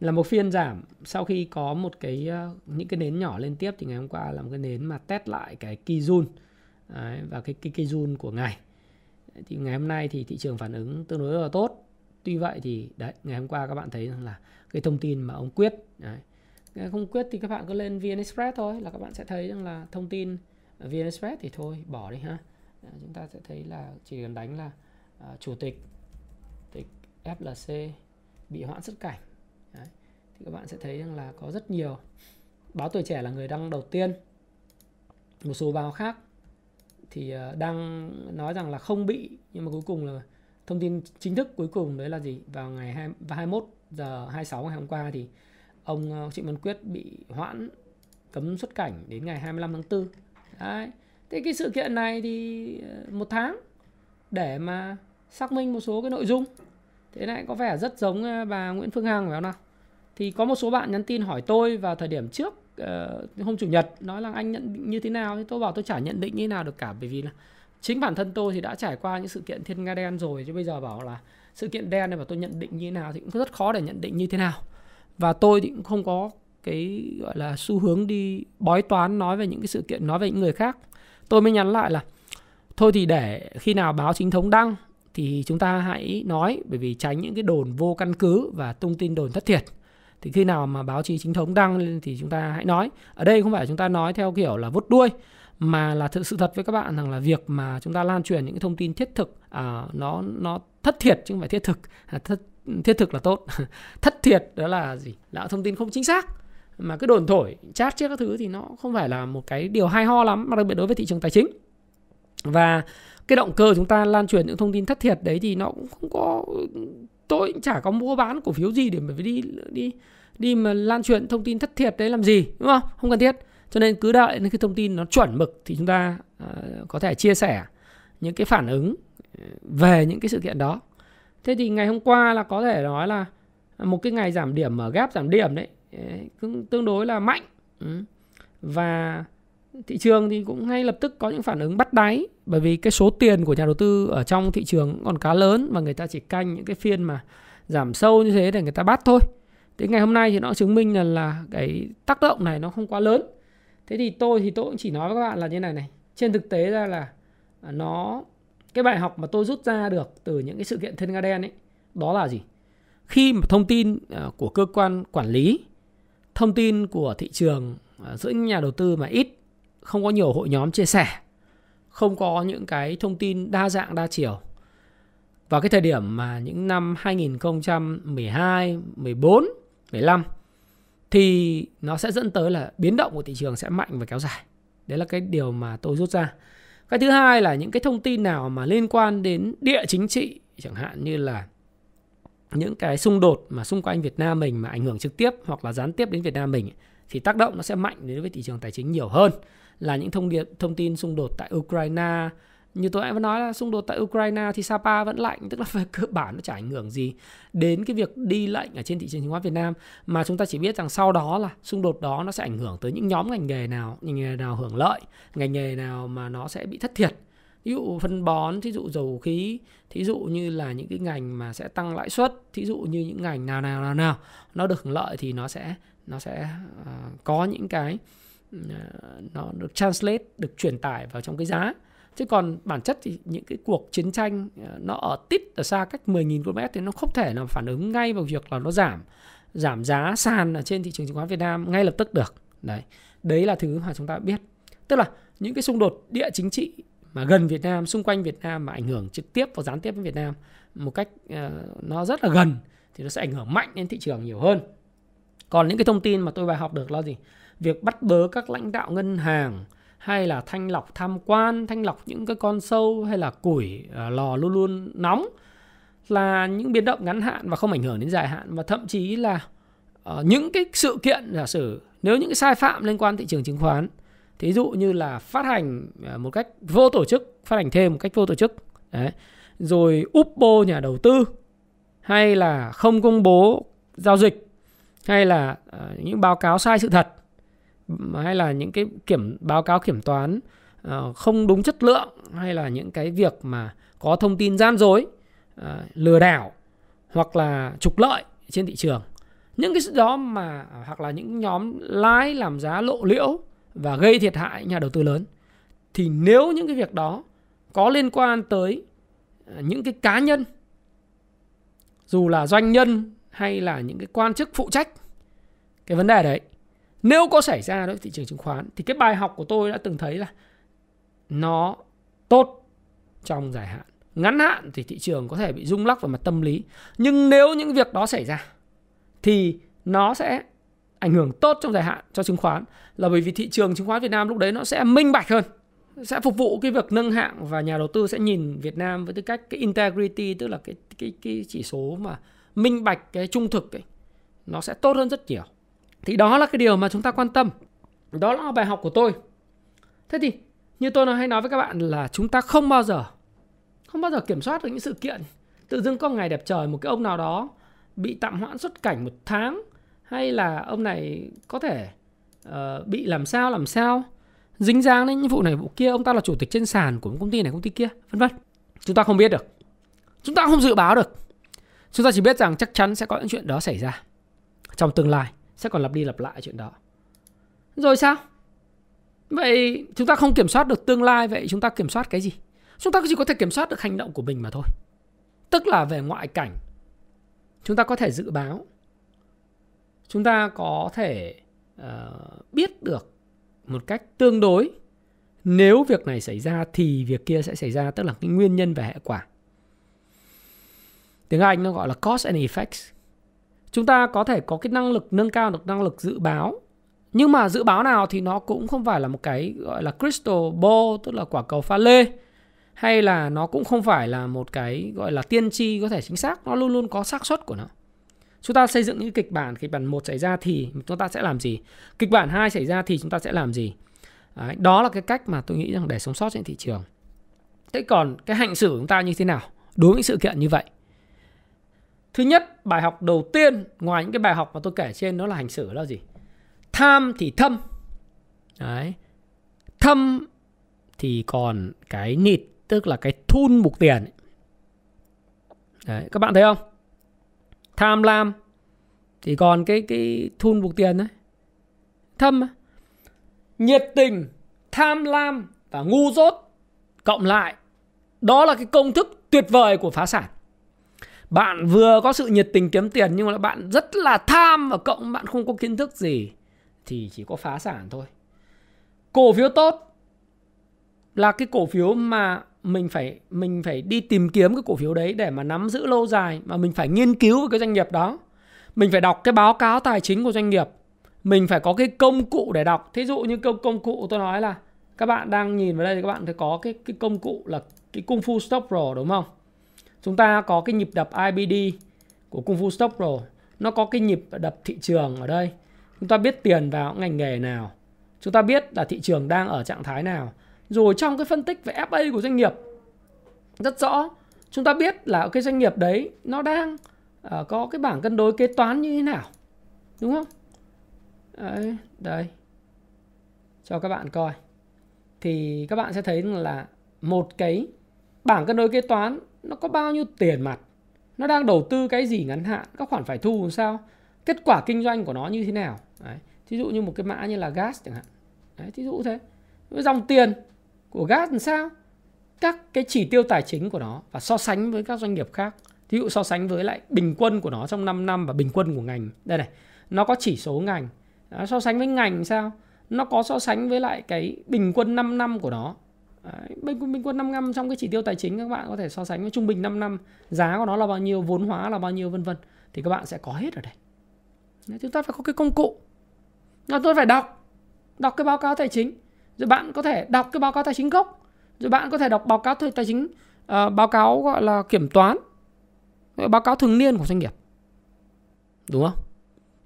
Là một phiên giảm sau khi có một cái những cái nến nhỏ lên tiếp, thì ngày hôm qua là một cái nến mà test lại cái Kijun. Đấy, và cái Kijun của ngày. Thì ngày hôm nay thì thị trường phản ứng tương đối là tốt. Tuy vậy thì đấy, ngày hôm qua các bạn thấy rằng là cái thông tin mà ông Quyết, đấy, không Quyết thì các bạn cứ lên VN Express thôi là các bạn sẽ thấy rằng là thông tin VN Express thì thôi bỏ đi ha. Chúng ta sẽ thấy là chỉ cần đánh là chủ tịch FLC bị hoãn xuất cảnh. Đấy. Thì các bạn sẽ thấy rằng là có rất nhiều báo, Tuổi Trẻ là người đăng đầu tiên, một số báo khác thì đang nói rằng là không bị, nhưng mà cuối cùng là thông tin chính thức cuối cùng đấy là gì, vào ngày 21 giờ 26 ngày hôm qua thì ông Trịnh Văn Quyết bị hoãn cấm xuất cảnh đến ngày 25 tháng 4. Đấy. Thế cái sự kiện này thì 1 tháng để mà xác minh một số cái nội dung. Thế này có vẻ rất giống bà Nguyễn Phương Hằng, phải không nào? Thì có một số bạn nhắn tin hỏi tôi vào thời điểm trước, hôm Chủ nhật, nói là anh nhận định như thế nào. Thì tôi bảo tôi chả nhận định như thế nào được cả. Bởi vì là chính bản thân tôi thì đã trải qua những sự kiện Thiên Nga Đen rồi. Chứ bây giờ bảo là sự kiện đen này mà tôi nhận định như thế nào thì cũng rất khó để nhận định như thế nào. Và tôi thì cũng không có cái gọi là xu hướng đi bói toán, nói về những cái sự kiện, nói về những người khác. Tôi mới nhắn lại là thôi thì để khi nào báo chính thống đăng thì chúng ta hãy nói, bởi vì tránh những cái đồn vô căn cứ và thông tin đồn thất thiệt. Thì khi nào mà báo chí chính thống đăng lên thì chúng ta hãy nói. Ở đây không phải chúng ta nói theo kiểu là vút đuôi, mà là thực sự thật với các bạn rằng là việc mà chúng ta lan truyền những cái thông tin thiết thực, nó thất thiệt chứ không phải thiết thực. Thiết thực là tốt. Thất thiệt đó là gì? Là thông tin không chính xác. Mà cứ đồn thổi, chat chiếc các thứ thì nó không phải là một cái điều hay ho lắm, mà đặc biệt đối với thị trường tài chính. Và cái động cơ chúng ta lan truyền những thông tin thất thiệt đấy thì nó cũng không có, tôi cũng chả có mua bán cổ phiếu gì để mà đi mà lan truyền thông tin thất thiệt đấy làm gì, đúng không? Không cần thiết. Cho nên cứ đợi đến cái thông tin nó chuẩn mực thì chúng ta có thể chia sẻ những cái phản ứng về những cái sự kiện đó. Thế thì ngày hôm qua là có thể nói là một cái ngày giảm điểm ở gap giảm điểm đấy, tương đối là mạnh. Và thị trường thì cũng ngay lập tức có những phản ứng bắt đáy, bởi vì cái số tiền của nhà đầu tư ở trong thị trường còn khá lớn và người ta chỉ canh những cái phiên mà giảm sâu như thế để người ta bắt thôi. Thế ngày hôm nay thì nó chứng minh là cái tác động này nó không quá lớn. Thế thì tôi cũng chỉ nói với các bạn là như này này. Trên thực tế ra là cái bài học mà tôi rút ra được từ những cái sự kiện Thiên Nga Đen ấy, đó là gì? Khi mà thông tin của cơ quan quản lý, thông tin của thị trường giữa nhà đầu tư mà ít, không có nhiều hội nhóm chia sẻ, không có những cái thông tin đa dạng đa chiều, Vào cái thời điểm mà những năm 2012, 14, 15 thì nó sẽ dẫn tới là biến động của thị trường sẽ mạnh và kéo dài. Đấy là cái điều mà tôi rút ra. Cái thứ hai là những cái thông tin nào mà liên quan đến địa chính trị, chẳng hạn như là những cái xung đột mà xung quanh Việt Nam mình mà ảnh hưởng trực tiếp hoặc là gián tiếp đến Việt Nam mình thì tác động nó sẽ mạnh đến với thị trường tài chính nhiều hơn là những thông tin xung đột tại Ukraine. Như tôi vẫn nói là xung đột tại Ukraine thì Sapa vẫn lạnh, tức là về cơ bản nó chả ảnh hưởng gì đến cái việc đi lệnh ở trên thị trường chứng khoán Việt Nam, mà chúng ta chỉ biết rằng sau đó là xung đột đó nó sẽ ảnh hưởng tới những nhóm ngành nghề nào hưởng lợi, ngành nghề nào mà nó sẽ bị thất thiệt. Ví dụ phân bón, thí dụ dầu khí, thí dụ như là những cái ngành mà sẽ tăng lãi suất, thí dụ như những ngành nào nó được hưởng lợi thì nó sẽ có những cái nó được translate, được truyền tải vào trong cái giá. Chứ còn bản chất thì những cái cuộc chiến tranh nó ở tít ở xa cách 10.000 km thì nó không thể nào phản ứng ngay vào việc là nó giảm giá sàn ở trên thị trường chứng khoán Việt Nam ngay lập tức được. Đấy là thứ mà chúng ta biết. Tức là những cái xung đột địa chính trị mà gần Việt Nam, xung quanh Việt Nam mà ảnh hưởng trực tiếp và gián tiếp với Việt Nam một cách nó rất là gần thì nó sẽ ảnh hưởng mạnh đến thị trường nhiều hơn. Còn những cái thông tin mà tôi bài học được là gì? Việc bắt bớ các lãnh đạo ngân hàng, hay là thanh lọc tham quan, thanh lọc những cái con sâu hay là củi lò luôn luôn nóng là những biến động ngắn hạn và không ảnh hưởng đến dài hạn. Và thậm chí là những cái sự kiện, giả sử nếu những cái sai phạm liên quan thị trường chứng khoán, thí dụ như là phát hành một cách vô tổ chức, phát hành thêm một cách vô tổ chức, đấy, rồi úp bô nhà đầu tư, hay là không công bố giao dịch, hay là những báo cáo sai sự thật, hay là những cái báo cáo kiểm toán không đúng chất lượng, hay là những cái việc mà có thông tin gian dối, lừa đảo hoặc là trục lợi trên thị trường. Những cái đó mà hoặc là những nhóm lái làm giá lộ liễu và gây thiệt hại nhà đầu tư lớn, thì nếu những cái việc đó có liên quan tới những cái cá nhân, dù là doanh nhân hay là những cái quan chức phụ trách cái vấn đề đấy, nếu có xảy ra đối với thị trường chứng khoán thì cái bài học của tôi đã từng thấy là nó tốt trong dài hạn. Ngắn hạn thì thị trường có thể bị rung lắc về mặt tâm lý, nhưng nếu những việc đó xảy ra thì nó sẽ ảnh hưởng tốt trong dài hạn cho chứng khoán, là bởi vì thị trường chứng khoán Việt Nam lúc đấy nó sẽ minh bạch hơn, sẽ phục vụ cái việc nâng hạng, và nhà đầu tư sẽ nhìn Việt Nam với tư cách cái integrity, tức là cái chỉ số mà minh bạch, cái trung thực ấy, nó sẽ tốt hơn rất nhiều. Thì đó là cái điều mà chúng ta quan tâm. Đó là bài học của tôi. Thế thì như tôi hay nói với các bạn là chúng ta không bao giờ kiểm soát được những sự kiện. Tự dưng có ngày đẹp trời một cái ông nào đó bị tạm hoãn xuất cảnh một tháng, hay là ông này có thể bị làm sao dính dáng đến những vụ này vụ kia, ông ta là chủ tịch trên sàn của công ty này công ty kia, vân vân. Chúng ta không biết được, chúng ta không dự báo được. Chúng ta chỉ biết rằng chắc chắn sẽ có những chuyện đó xảy ra trong tương lai, sẽ còn lặp đi lặp lại chuyện đó. Rồi sao? Vậy chúng ta không kiểm soát được tương lai, vậy chúng ta kiểm soát cái gì? Chúng ta chỉ có thể kiểm soát được hành động của mình mà thôi. Tức là về ngoại cảnh, chúng ta có thể dự báo, chúng ta có thể biết được một cách tương đối nếu việc này xảy ra thì việc kia sẽ xảy ra, tức là cái nguyên nhân và hệ quả. Tiếng Anh nó gọi là cause and effects. Chúng ta có thể có cái năng lực, nâng cao được năng lực dự báo. Nhưng mà dự báo nào thì nó cũng không phải là một cái gọi là crystal ball, tức là quả cầu pha lê. Hay là nó cũng không phải là một cái gọi là tiên tri có thể chính xác. Nó luôn luôn có xác suất của nó. Chúng ta xây dựng những kịch bản 1 xảy ra thì chúng ta sẽ làm gì? Kịch bản 2 xảy ra thì chúng ta sẽ làm gì? Đấy, đó là cái cách mà tôi nghĩ rằng để sống sót trên thị trường. Thế còn cái hành xử của chúng ta như thế nào đối với sự kiện như vậy? Thứ nhất, bài học đầu tiên ngoài những cái bài học mà tôi kể trên đó là hành xử là gì? Tham thì thâm. Đấy. Thâm thì còn cái nịt, tức là cái thun buộc tiền. Đấy, các bạn thấy không? Tham lam thì còn cái thun buộc tiền đấy. Thâm. Nhiệt tình, tham lam và ngu dốt cộng lại, đó là cái công thức tuyệt vời của phá sản. Bạn vừa có sự nhiệt tình kiếm tiền nhưng mà bạn rất là tham, và cộng bạn không có kiến thức gì thì chỉ có phá sản thôi. Cổ phiếu tốt là cái cổ phiếu mà mình phải đi tìm kiếm cái cổ phiếu đấy để mà nắm giữ lâu dài, mà mình phải nghiên cứu về cái doanh nghiệp đó. Mình phải đọc cái báo cáo tài chính của doanh nghiệp. Mình phải có cái công cụ để đọc. Thí dụ như công cụ tôi nói là các bạn đang nhìn vào đây thì các bạn thấy có cái công cụ là cái Kung Fu Stock Pro, đúng không? Chúng ta có cái nhịp đập IBD của Kung Fu Stock Pro. Nó có cái nhịp đập thị trường ở đây. Chúng ta biết tiền vào ngành nghề nào. Chúng ta biết là thị trường đang ở trạng thái nào. Rồi trong cái phân tích về FA của doanh nghiệp rất rõ. Chúng ta biết là cái doanh nghiệp đấy nó đang có cái bảng cân đối kế toán như thế nào, đúng không? Đấy, đây cho các bạn coi. Thì các bạn sẽ thấy là một cái bảng cân đối kế toán nó có bao nhiêu tiền mặt, nó đang đầu tư cái gì ngắn hạn, các khoản phải thu làm sao, kết quả kinh doanh của nó như thế nào. Đấy, thí dụ như một cái mã như là gas chẳng hạn. Đấy, thí dụ thế. Với dòng tiền của gas làm sao, các cái chỉ tiêu tài chính của nó và so sánh với các doanh nghiệp khác. Thí dụ so sánh với lại bình quân của nó trong 5 năm và bình quân của ngành. Đây này, nó có chỉ số ngành. Đó, so sánh với ngành sao? Nó có so sánh với lại cái bình quân 5 năm của nó. Đấy, bình quân 5 năm trong cái chỉ tiêu tài chính các bạn có thể so sánh với trung bình 5 năm. Giá của nó là bao nhiêu, vốn hóa là bao nhiêu, vân vân. Thì các bạn sẽ có hết ở đây. Đấy, chúng ta phải có cái công cụ. Tôi phải đọc cái báo cáo tài chính. Rồi bạn có thể đọc cái báo cáo tài chính gốc. Rồi bạn có thể đọc báo cáo tài chính, báo cáo gọi là kiểm toán, báo cáo thường niên của doanh nghiệp, đúng không?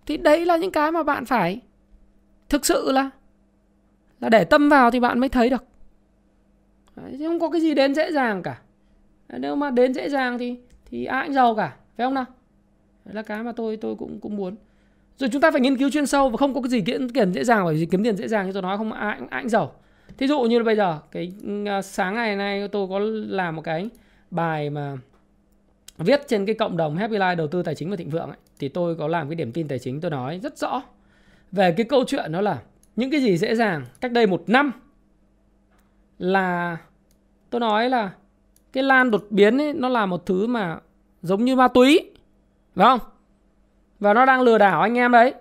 Thì đấy là những cái mà bạn phải thực sự là để tâm vào thì bạn mới thấy được. Đấy, chứ không có cái gì đến dễ dàng cả. Đấy, nếu mà đến dễ dàng thì ai cũng giàu cả, phải không nào? Đấy là cái mà tôi cũng muốn. Rồi chúng ta phải nghiên cứu chuyên sâu và không có cái gì kiếm dễ dàng, phải gì kiếm tiền dễ dàng như tôi nói, không ai cũng giàu. Thí dụ như là bây giờ cái sáng ngày nay tôi có làm một cái bài mà viết trên cái cộng đồng Happy Life đầu tư tài chính và thịnh vượng ấy, thì tôi có làm cái điểm tin tài chính, tôi nói rất rõ về cái câu chuyện đó là những cái gì dễ dàng. Cách đây 1 năm là tôi nói là cái lan đột biến ấy, nó là một thứ mà giống như ma túy, phải không? Và nó đang lừa đảo anh em đấy.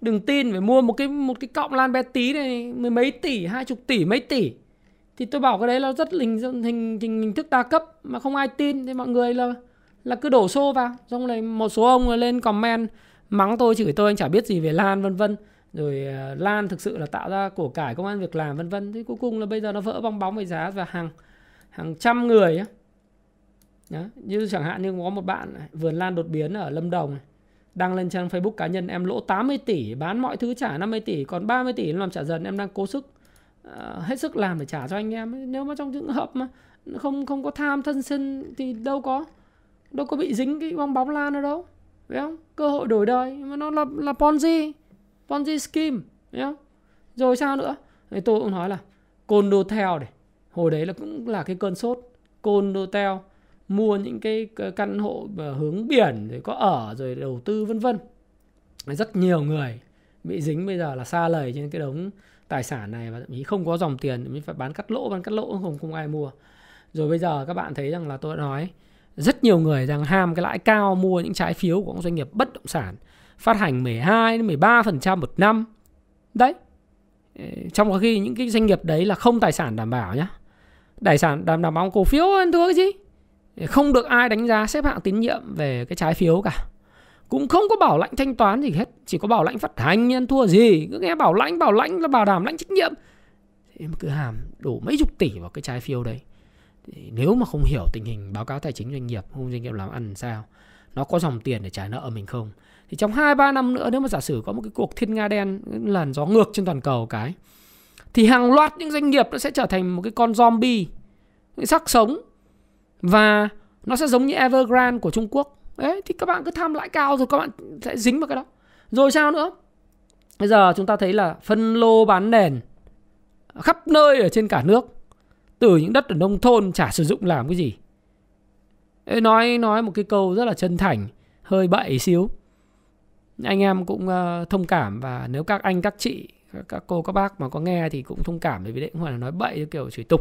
Đừng tin, phải mua một cái cọng lan bé tí này, mười mấy tỷ, 20 tỷ, mấy tỷ. Thì tôi bảo cái đấy là rất hình thức đa cấp mà không ai tin. Thì mọi người là cứ đổ xô vào. Xong rồi một số ông lên comment mắng tôi, chửi tôi anh chả biết gì về lan vân vân. Rồi lan thực sự là tạo ra của cải, công an việc làm vân vân. Thế cuối cùng là bây giờ nó vỡ bong bóng về giá và hàng trăm người ấy. Đó. Như chẳng hạn như có một bạn này, vườn lan đột biến ở Lâm Đồng này, đăng lên trang Facebook cá nhân: em lỗ 80 tỷ, bán mọi thứ trả 50 tỷ, còn 30 tỷ làm trả dần, em đang cố sức hết sức làm để trả cho anh em. Nếu mà trong trường hợp mà không có tham thân sinh thì đâu có bị dính cái bong bóng lan ở đâu, phải không? Cơ hội đổi đời mà nó là Ponzi scheme, phải không? Rồi sao nữa? Thì tôi cũng nói là Condotel này, hồi đấy là cũng là cái cơn sốt. Condotel mua những cái căn hộ hướng biển rồi có ở rồi đầu tư vân vân. Rất nhiều người bị dính bây giờ là sa lầy trên cái đống tài sản này và thậm chí không có dòng tiền, thậm chí phải bán cắt lỗ không ai mua. Rồi bây giờ các bạn thấy rằng là tôi đã nói rất nhiều người đang ham cái lãi cao mua những trái phiếu của các doanh nghiệp bất động sản phát hành 12 đến 13% một năm. Đấy. Trong khi những cái doanh nghiệp đấy là không tài sản đảm bảo nhá. Tài sản đảm bảo cổ phiếu ăn thua cái gì? Không được ai đánh giá xếp hạng tín nhiệm về cái trái phiếu cả. Cũng không có bảo lãnh thanh toán gì hết, chỉ có bảo lãnh phát hành, ăn thua gì. Cứ nghe bảo lãnh là bảo đảm lãnh trách nhiệm. Thế mà cứ hàm đổ mấy chục tỷ vào cái trái phiếu đấy. Thì nếu mà không hiểu tình hình báo cáo tài chính doanh nghiệp, không doanh nghiệp làm ăn sao, nó có dòng tiền để trả nợ mình không, thì trong 2-3 năm nữa nếu mà giả sử có một cái cuộc thiên nga đen, làn gió ngược trên toàn cầu cái, thì hàng loạt những doanh nghiệp nó sẽ trở thành một cái con zombie, những xác sống. Và nó sẽ giống như Evergrande của Trung Quốc. Đấy, thì các bạn cứ tham lãi cao rồi các bạn sẽ dính vào cái đó. Rồi sao nữa? Bây giờ chúng ta thấy là phân lô bán nền khắp nơi ở trên cả nước, từ những đất ở nông thôn chả sử dụng làm cái gì. Ê, nói một cái câu rất là chân thành, hơi bậy xíu, anh em cũng thông cảm. Và nếu các anh các chị, các cô các bác mà có nghe thì cũng thông cảm, bởi vì đấy cũng phải là nói bậy kiểu chửi tục.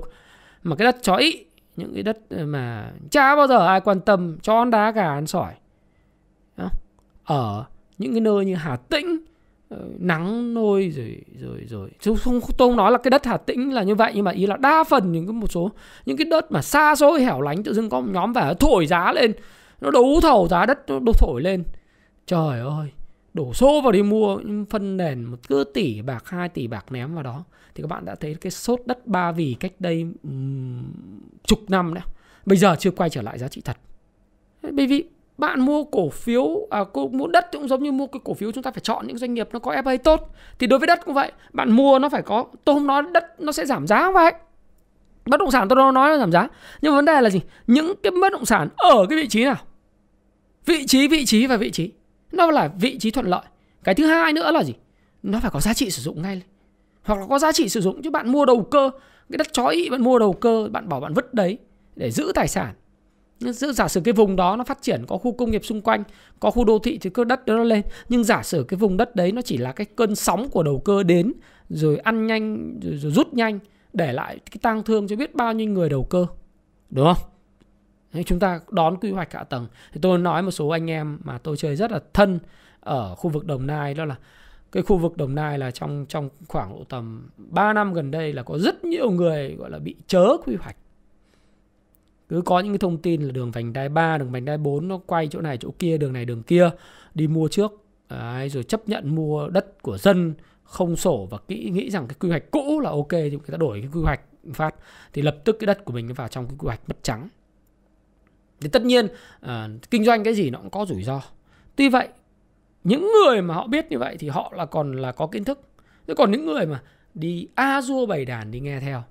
Mà cái đất chó ị, những cái đất mà chả bao giờ ai quan tâm, cho ăn đá gà ăn sỏi. Ở những cái nơi như Hà Tĩnh, nắng nôi rồi chứ không, tôi không nói là cái đất Hà Tĩnh là như vậy, nhưng mà ý là đa phần những cái một số những cái đất mà xa xôi hẻo lánh tự dưng có một nhóm vào thổi giá lên, nó đấu thầu giá đất, nó đấu thổi lên, trời ơi, đổ xô vào đi mua, phân nền một cứ tỷ bạc 2 tỷ bạc ném vào đó. Thì các bạn đã thấy cái sốt đất Ba Vì cách đây chục năm đã, bây giờ chưa quay trở lại giá trị thật. Bởi vì bạn mua cổ phiếu, mua đất cũng giống như mua cái cổ phiếu, chúng ta phải chọn những doanh nghiệp nó có FA tốt. Thì đối với đất cũng vậy, bạn mua nó phải có, tôi không nói đất nó sẽ giảm giá vậy, bất động sản tôi đâu nói nó giảm giá, nhưng vấn đề là gì? Những cái bất động sản ở cái vị trí nào, vị trí, nó là vị trí thuận lợi. Cái thứ hai nữa là gì? Nó phải có giá trị sử dụng ngay, hoặc là có giá trị sử dụng, chứ bạn mua đầu cơ, cái đất chó ị bạn mua đầu cơ, bạn bảo bạn vứt đấy để giữ tài sản. Giả sử cái vùng đó nó phát triển, có khu công nghiệp xung quanh, có khu đô thị thì cơ đất đó nó lên. Nhưng giả sử cái vùng đất đấy nó chỉ là cái cơn sóng của đầu cơ đến, rồi ăn nhanh, rồi rút nhanh, để lại cái tang thương cho biết bao nhiêu người đầu cơ, đúng không? Thế chúng ta đón quy hoạch hạ tầng. Thì tôi nói một số anh em mà tôi chơi rất là thân ở khu vực Đồng Nai, đó là cái khu vực Đồng Nai là trong khoảng độ tầm 3 năm gần đây là có rất nhiều người gọi là bị chớ quy hoạch. Cứ có những cái thông tin là đường vành đai 3, đường vành đai 4 nó quay chỗ này chỗ kia, đường này đường kia, đi mua trước. Đấy, rồi chấp nhận mua đất của dân không sổ và kỹ, nghĩ rằng cái quy hoạch cũ là ok, thì người ta đổi cái quy hoạch phát thì lập tức cái đất của mình nó vào trong cái quy hoạch mất trắng. Thì tất nhiên kinh doanh cái gì nó cũng có rủi ro. Tuy vậy, những người mà họ biết như vậy thì họ là còn là có kiến thức. Thế còn những người mà đi a dua bày đàn đi nghe theo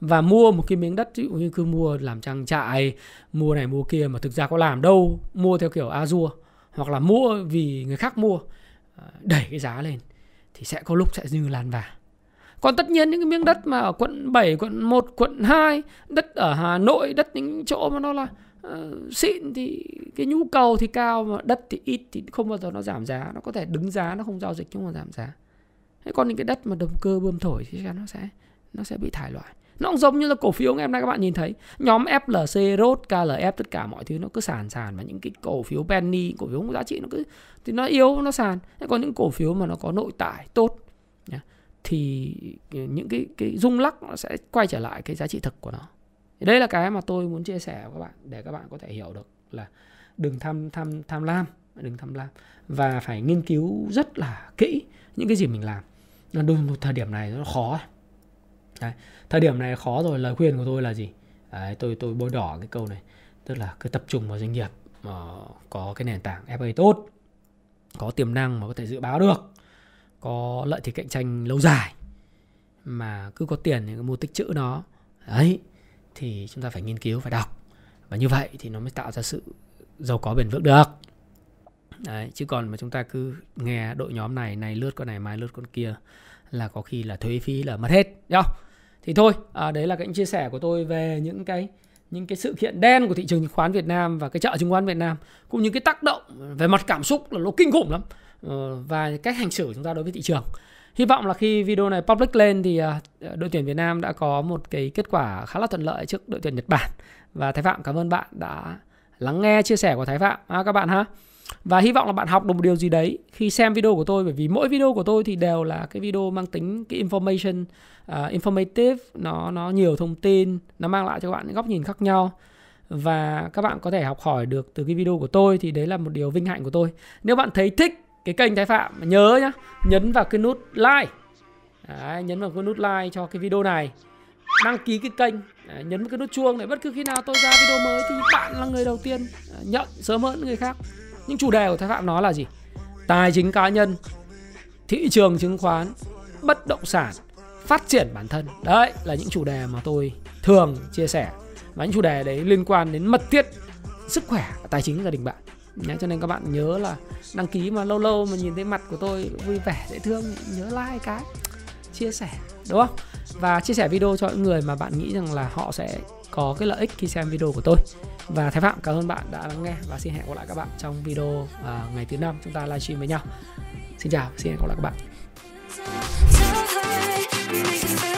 và mua một cái miếng đất, ví dụ như cứ mua làm trang trại, mua này mua kia mà thực ra có làm đâu, mua theo kiểu a dua hoặc là mua vì người khác mua, đẩy cái giá lên thì sẽ có lúc sẽ như làn vả. Còn tất nhiên những cái miếng đất mà ở quận 7, quận 1, quận 2, đất ở Hà Nội, đất những chỗ mà nó là xịn thì cái nhu cầu thì cao mà đất thì ít thì không bao giờ nó giảm giá. Nó có thể đứng giá, nó không giao dịch nhưng mà giảm giá. Thế còn những cái đất mà đầu cơ bơm thổi thì nó sẽ bị thải loại. Nó cũng giống như là cổ phiếu ngày hôm nay các bạn nhìn thấy, nhóm FLC, ROT, KLF, tất cả mọi thứ nó cứ sàn. Và những cái cổ phiếu penny, cổ phiếu không giá trị nó cứ thì nó yếu, nó sàn. Thế còn những cổ phiếu mà nó có nội tại tốt thì những cái rung lắc nó sẽ quay trở lại cái giá trị thực của nó. Thì đây là cái mà tôi muốn chia sẻ với các bạn, để các bạn có thể hiểu được là đừng tham lam, đừng tham lam, và phải nghiên cứu rất là kỹ những cái gì mình làm. Đôi thời điểm này nó khó. Đấy, thời điểm này khó rồi, lời khuyên của tôi là gì? Đấy, tôi bôi đỏ cái câu này, tức là cứ tập trung vào doanh nghiệp có cái nền tảng FA tốt, có tiềm năng mà có thể dự báo được, có lợi thế cạnh tranh lâu dài, mà cứ có tiền thì mua tích trữ nó. Đấy, thì chúng ta phải nghiên cứu, phải đọc, và như vậy thì nó mới tạo ra sự giàu có bền vững được. Đấy, chứ còn mà chúng ta cứ nghe đội nhóm này lướt con này, mai lướt con kia là có khi là thuế phí là mất hết. Thì thôi, đấy là cái chia sẻ của tôi về những cái sự kiện đen của thị trường chứng khoán Việt Nam và cái chợ chứng khoán Việt Nam, cũng như cái tác động về mặt cảm xúc là nó kinh khủng lắm, và cách hành xử của chúng ta đối với thị trường. Hy vọng là khi video này public lên thì đội tuyển Việt Nam đã có một cái kết quả khá là thuận lợi trước đội tuyển Nhật Bản. Và Thái Phạm cảm ơn bạn đã lắng nghe chia sẻ của Thái Phạm các bạn ha. Và hy vọng là bạn học được một điều gì đấy khi xem video của tôi, bởi vì mỗi video của tôi thì đều là cái video mang tính cái information, informative, nó nhiều thông tin, nó mang lại cho các bạn những góc nhìn khác nhau. Và các bạn có thể học hỏi được từ cái video của tôi thì đấy là một điều vinh hạnh của tôi. Nếu bạn thấy thích cái kênh Thái Phạm, nhớ nhá, nhấn vào cái nút like. Đấy, nhấn vào cái nút like cho cái video này, đăng ký cái kênh, nhấn vào cái nút chuông để bất cứ khi nào tôi ra video mới thì bạn là người đầu tiên nhận sớm hơn người khác. Những chủ đề của Thái Phạm nó là gì? Tài chính cá nhân, thị trường chứng khoán, bất động sản, phát triển bản thân. Đấy là những chủ đề mà tôi thường chia sẻ, và những chủ đề đấy liên quan đến mật thiết sức khỏe, tài chính gia đình bạn. Cho nên các bạn nhớ là đăng ký, mà lâu lâu mà nhìn thấy mặt của tôi vui vẻ dễ thương, nhớ like cái, chia sẻ, đúng không? Và chia sẻ video cho những người mà bạn nghĩ rằng là họ sẽ có cái lợi ích khi xem video của tôi. Và Thái Phạm cảm ơn bạn đã lắng nghe, và xin hẹn gặp lại các bạn trong video ngày thứ 5 chúng ta livestream với nhau. Xin chào, xin hẹn gặp lại các bạn.